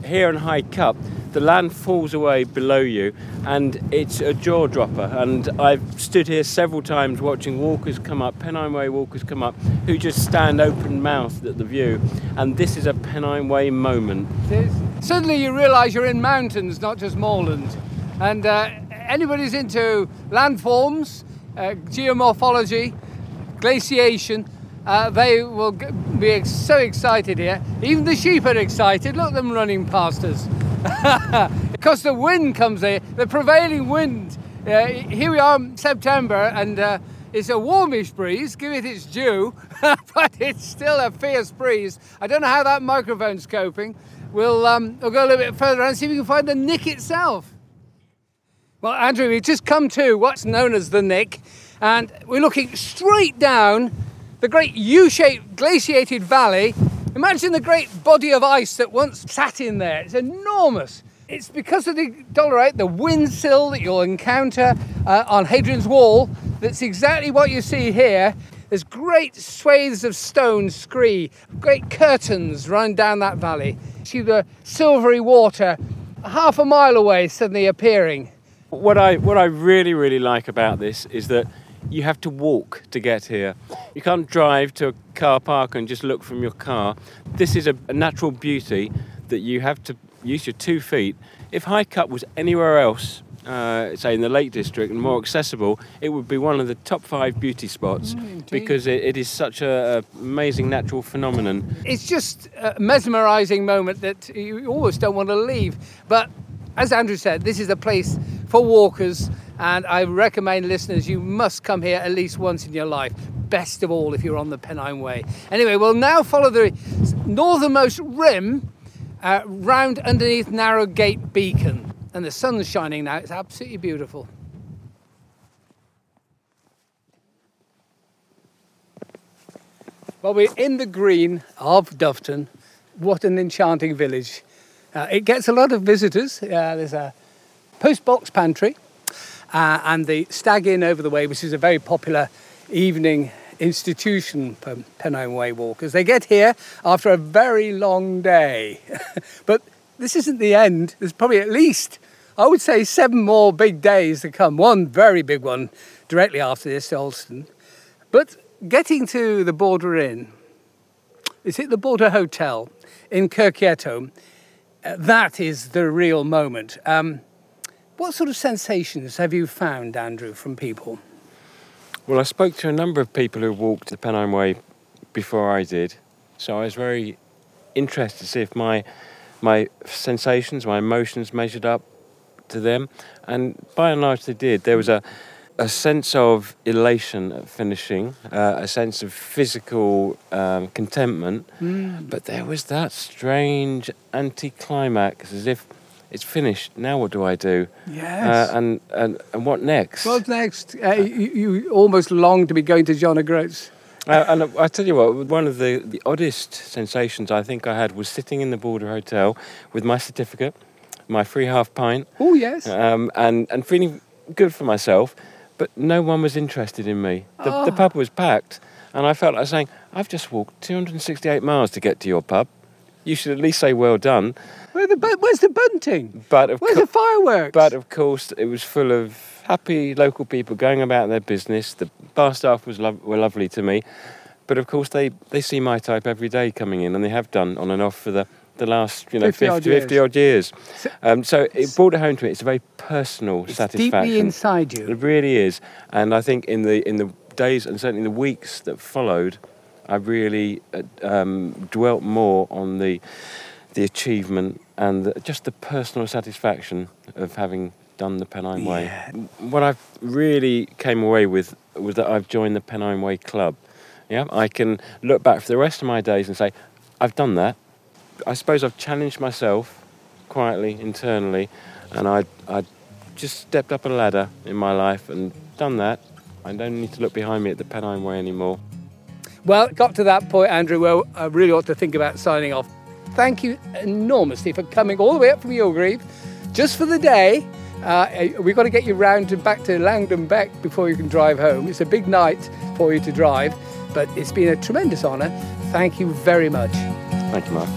here in High Cup, the land falls away below you and it's a jaw dropper. And I've stood here several times watching walkers come up, Pennine Way walkers come up, who just stand open mouthed at the view. And this is a Pennine Way moment. It is. Suddenly you realise you're in mountains, not just moorland. And anybody's into landforms, geomorphology, glaciation, they will be so excited here. Even the sheep are excited. Look at them running past us. Because the wind comes in, the prevailing wind. Here we are in September and it's a warmish breeze, give it its due, but it's still a fierce breeze. I don't know how that microphone's coping. We'll go a little bit further and see if we can find the Nick itself. Well, Andrew, we've just come to what's known as the Nick, and we're looking straight down the great U-shaped glaciated valley. Imagine the great body of ice that once sat in there. It's enormous. It's because of the dolerite, the windsill that you'll encounter on Hadrian's Wall, that's exactly what you see here. There's great swathes of stone scree, great curtains run down that valley. See the silvery water half a mile away suddenly appearing. What I really, really like about this is that you have to walk to get here. You can't drive to a car park and just look from your car. This is a natural beauty that you have to use your 2 feet. If High Cup was anywhere else, say in the Lake District, and more accessible, it would be one of the top 5 beauty spots because it is such an amazing natural phenomenon. It's just a mesmerising moment that you almost don't want to leave. But as Andrew said, this is a place for walkers, and I recommend listeners, you must come here at least once in your life. Best of all if you're on the Pennine Way. Anyway, we'll now follow the northernmost rim round underneath Narrowgate Beacon. And the sun's shining now, it's absolutely beautiful. Well, we're in the green of Dufton. What an enchanting village. It gets a lot of visitors. There's a post box pantry and the Stag Inn over the way, which is a very popular evening institution for Pennine Way walkers. They get here after a very long day. But this isn't the end. There's probably at least, I would say, 7 more big days to come. One very big one directly after this, Alston. But getting to the Border Inn, it's at the Border Hotel in Kirkieto. That is the real moment. What sort of sensations have you found, Andrew, from people? Well, I spoke to a number of people who walked the Pennine Way before I did, so I was very interested to see if my sensations, my emotions measured up to them, and by and large they did. There was a sense of elation at finishing, a sense of physical contentment, but there was that strange anticlimax, as if it's finished. Now what do I do? Yes. And what next? What next? You almost long to be going to John O'Groats. And I tell you what, one of the oddest sensations I think I had was sitting in the Border Hotel with my certificate, my free half pint. Oh, yes. And feeling good for myself, but no one was interested in me. The pub was packed, and I felt like saying, I've just walked 268 miles to get to your pub. You should at least say well done. Where's the bunting? Where's the fireworks? But of course, it was full of happy local people going about their business. The bar staff were lovely to me. But of course, they see my type every day coming in, and they have done on and off for the last 50 odd years. So it brought it home to me. It's a very personal satisfaction. Deeply inside you. It really is. And I think in the days and certainly the weeks that followed, I really dwelt more on the achievement and just the personal satisfaction of having done the Pennine Way. What I really came away with was that I've joined the Pennine Way Club. Yeah, I can look back for the rest of my days and say, I've done that. I suppose I've challenged myself quietly, internally, and I just stepped up a ladder in my life and done that. I don't need to look behind me at the Pennine Way anymore. Well, it got to that point, Andrew, where I really ought to think about signing off. Thank you enormously for coming all the way up from Yulgreave, just for the day. We've got to get you round and back to Langdon Beck before you can drive home. It's a big night for you to drive, but it's been a tremendous honour. Thank you very much. Thank you, Mark.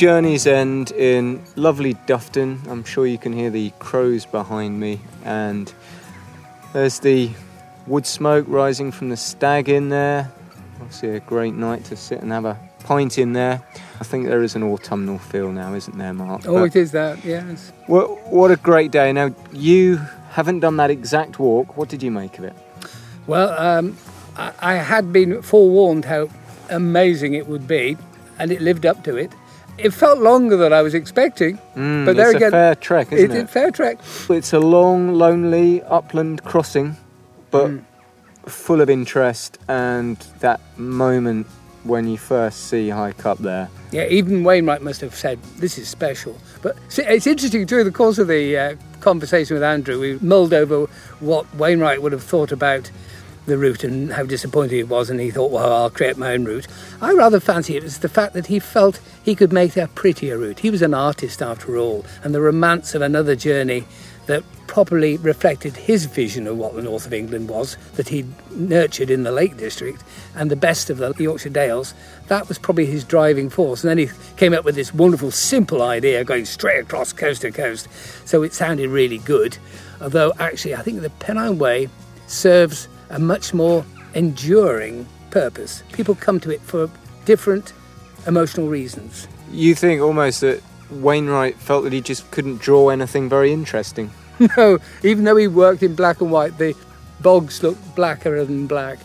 journeys end in lovely Dufton. I'm sure you can hear the crows behind me, and there's the wood smoke rising from the Stag in there. Obviously a great night to sit and have a pint in there. I think there is an autumnal feel now, isn't there, Mark? Oh, but it is that, yes. What a great day. Now, you haven't done that exact walk. What did you make of it? Well, I had been forewarned how amazing it would be, and it lived up to it. It felt longer than I was expecting. But there again, it's a fair trek, isn't it? It's a fair trek. It's a long, lonely upland crossing, but full of interest, and that moment when you first see High Cup there. Yeah, even Wainwright must have said, this is special. But it's interesting, during the course of the conversation with Andrew, we mulled over what Wainwright would have thought about the route and how disappointed he was, and he thought, well, I'll create my own route. I rather fancy it was the fact that he felt he could make a prettier route. He was an artist, after all, and the romance of another journey that properly reflected his vision of what the north of England was, that he'd nurtured in the Lake District and the best of the Yorkshire Dales. That was probably his driving force. And then he came up with this wonderful, simple idea going straight across coast to coast. So it sounded really good. Although, actually, I think the Pennine Way serves a much more enduring purpose. People come to it for different emotional reasons. You think almost that Wainwright felt that he just couldn't draw anything very interesting? No, even though he worked in black and white, the bogs looked blacker than black.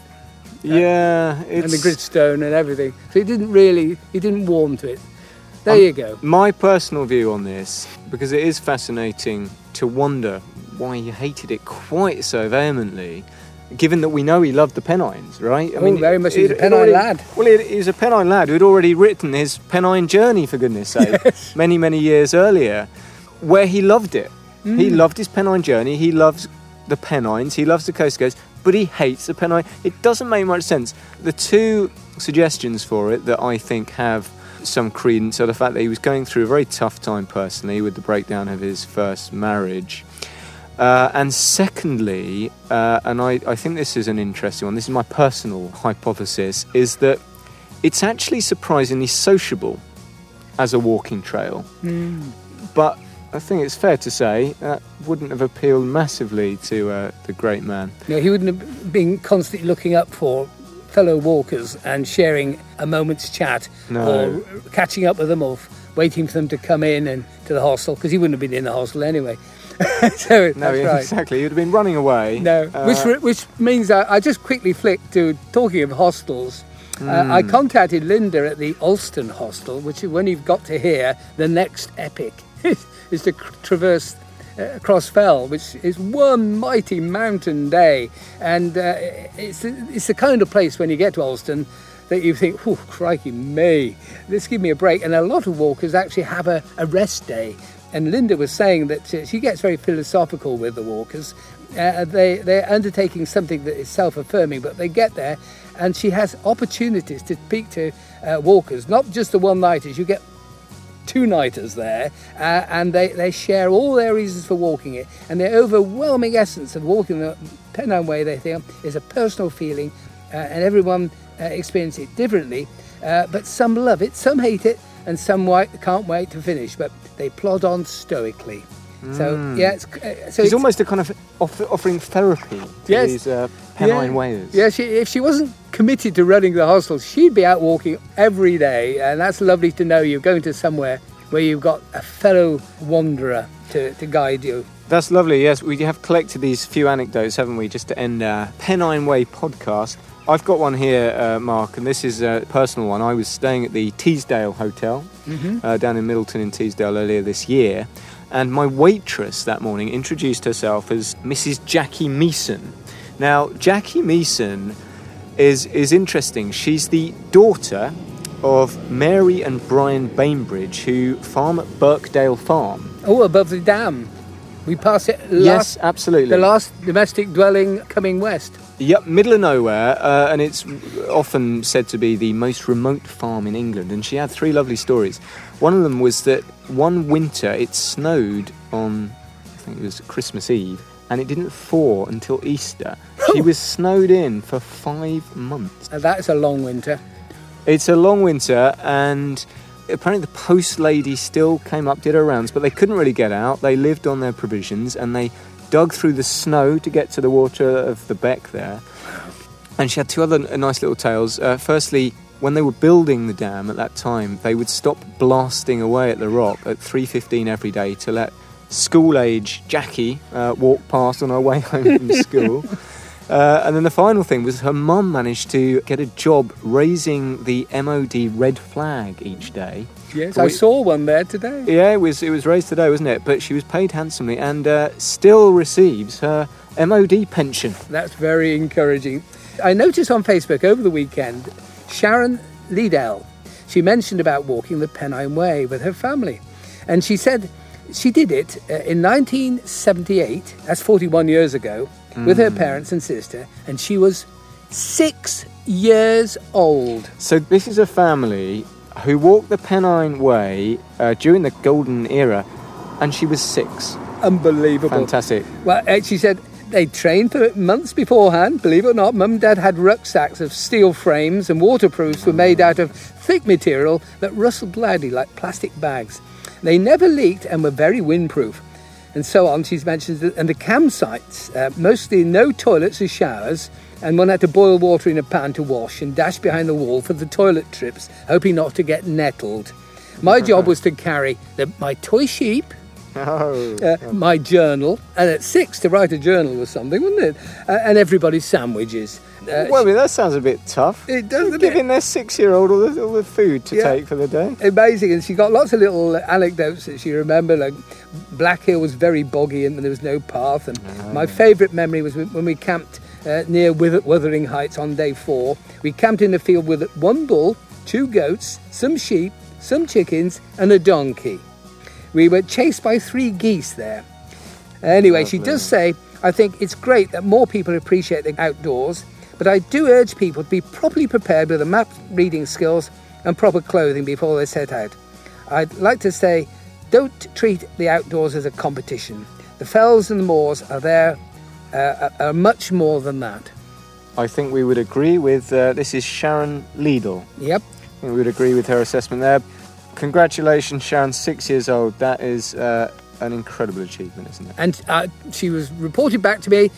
Yeah, it's... And the gridstone and everything. So he didn't warm to it. There you go. My personal view on this, because it is fascinating to wonder why he hated it quite so vehemently, given that we know he loved the Pennines, right? I mean, very much he's a Pennine lad. Well, he's a Pennine lad who'd already written his Pennine journey, for goodness sake, yes, many, many years earlier, where he loved it. He loved his Pennine journey, he loves the Pennines, he loves the Coast Coast, but he hates the Pennine. It doesn't make much sense. The two suggestions for it that I think have some credence are the fact that he was going through a very tough time personally with the breakdown of his first marriage. And secondly, and I think this is an interesting one, this is my personal hypothesis, is that it's actually surprisingly sociable as a walking trail. But I think it's fair to say that wouldn't have appealed massively to the great man. No, he wouldn't have been constantly looking up for fellow walkers and sharing a moment's chat, or catching up with them, or waiting for them to come in and to the hostel, because he wouldn't have been in the hostel anyway. So no, right, exactly. You'd have been running away. No, which means I just quickly flicked to talking of hostels. I contacted Linda at the Alston hostel, which when you've got to hear the next epic is to traverse across Fell, which is one mighty mountain day, and it's the kind of place when you get to Alston that you think, oh, crikey me, let's give me a break. And a lot of walkers actually have a rest day, and Linda was saying that she gets very philosophical with the walkers. They're undertaking something that is self-affirming, but they get there and she has opportunities to speak to walkers, not just the one-nighters. You get two-nighters there, and they share all their reasons for walking it, and the overwhelming essence of walking the Pennine Way, they think, is a personal feeling, and everyone experiences it differently, but some love it, some hate it, and some can't wait to finish, but they plod on stoically. So yeah, it's almost a kind of offering therapy to these Pennine Wayers. Yeah, if she wasn't committed to running the hostel, she'd be out walking every day, and that's lovely to know you're going to somewhere where you've got a fellow wanderer to guide you. That's lovely, yes. We have collected these few anecdotes, haven't we, just to end our Pennine Way podcast. I've got one here, Mark, and this is a personal one. I was staying at the Teesdale Hotel down in Middleton in Teesdale earlier this year. And my waitress that morning introduced herself as Mrs. Jackie Meeson. Now, Jackie Meeson is interesting. She's the daughter of Mary and Brian Bainbridge, who farm at Birkdale Farm. Oh, above the dam. We pass it yes, absolutely. The last domestic dwelling coming west. Yep, middle of nowhere, and it's often said to be the most remote farm in England. And she had three lovely stories. One of them was that one winter it snowed on, I think it was Christmas Eve, and it didn't thaw until Easter. She was snowed in for 5 months. That's a long winter. It's a long winter, and apparently the post lady still came up, did her rounds, but they couldn't really get out. They lived on their provisions and they dug through the snow to get to the water of the beck there. And she had two other nice little tales. Firstly, when they were building the dam at that time, they would stop blasting away at the rock at 3:15 every day to let school-age Jackie walk past on her way home from school. And then the final thing was her mum managed to get a job raising the MOD red flag each day. Yes, I saw one there today. Yeah, it was raised today, wasn't it? But she was paid handsomely and still receives her MOD pension. That's very encouraging. I noticed on Facebook over the weekend, Sharon Liddell, she mentioned about walking the Pennine Way with her family. And she said she did it in 1978, that's 41 years ago, with her parents and sister, and she was 6 years old. So this is a family who walked the Pennine Way during the Golden Era, and she was 6. Unbelievable. Fantastic. Well, she said they trained for it months beforehand. Believe it or not, Mum and Dad had rucksacks of steel frames, and waterproofs were made out of thick material that rustled loudly like plastic bags. They never leaked and were very windproof. And so on, she's mentioned, and the campsites, mostly no toilets or showers, and one had to boil water in a pan to wash and dash behind the wall for the toilet trips, hoping not to get nettled. My job was to carry my toy sheep, my journal, and at 6 to write a journal was something, wasn't it? And everybody's sandwiches. Well, I mean, that sounds a bit tough. It does. Giving their 6-year-old all the food to take for the day. Amazing. And she got lots of little anecdotes that she remembered. Like Black Hill was very boggy and there was no path. And my favourite memory was when we camped near Wuthering Heights on day 4. We camped in a field with one bull, 2 goats, some sheep, some chickens and a donkey. We were chased by 3 geese there. Anyway, lovely. She does say, I think it's great that more people appreciate the outdoors, but I do urge people to be properly prepared with the map reading skills and proper clothing before they set out. I'd like to say, don't treat the outdoors as a competition. The fells and the moors are there, are much more than that. I think we would agree with, this is Sharon Liddell. Yep. I think we would agree with her assessment there. Congratulations, Sharon, 6 years old. That is an incredible achievement, isn't it? And she was reported back to me.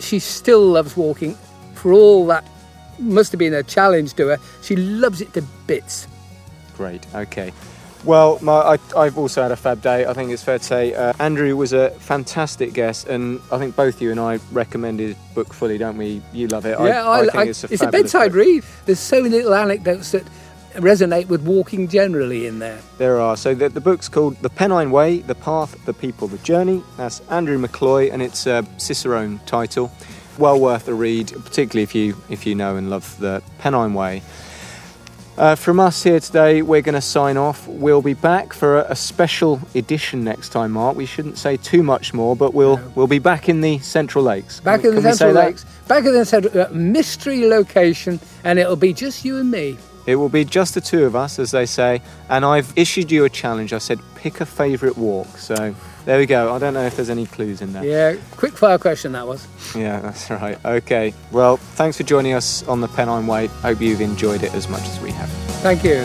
She still loves walking. For all that must have been a challenge to her, she loves it to bits. Great, okay. Well, I've also had a fab day. I think it's fair to say Andrew was a fantastic guest, and I think both you and I recommend his book fully, don't we? You love it. Yeah, I think it's a bedside read. There's so many little anecdotes that resonate with walking generally in there. There are. So the book's called The Pennine Way, The Path, The People, The Journey. That's Andrew McCloy, and it's a Cicerone title. Well worth a read, particularly if you know and love the Pennine Way. From us here today, we're going to sign off. We'll be back for a special edition next time, Mark. We shouldn't say too much more, but we'll be back in the Central Lakes. Back in the Central Lakes. Back in the Central mystery location, and it'll be just you and me. It will be just the two of us, as they say, and I've issued you a challenge. I said, pick a favourite walk, so there we go. I don't know if there's any clues in there. Yeah, quick fire question that was. Yeah, that's right. Okay, well, thanks for joining us on the Pennine Way. Hope you've enjoyed it as much as we have. Thank you.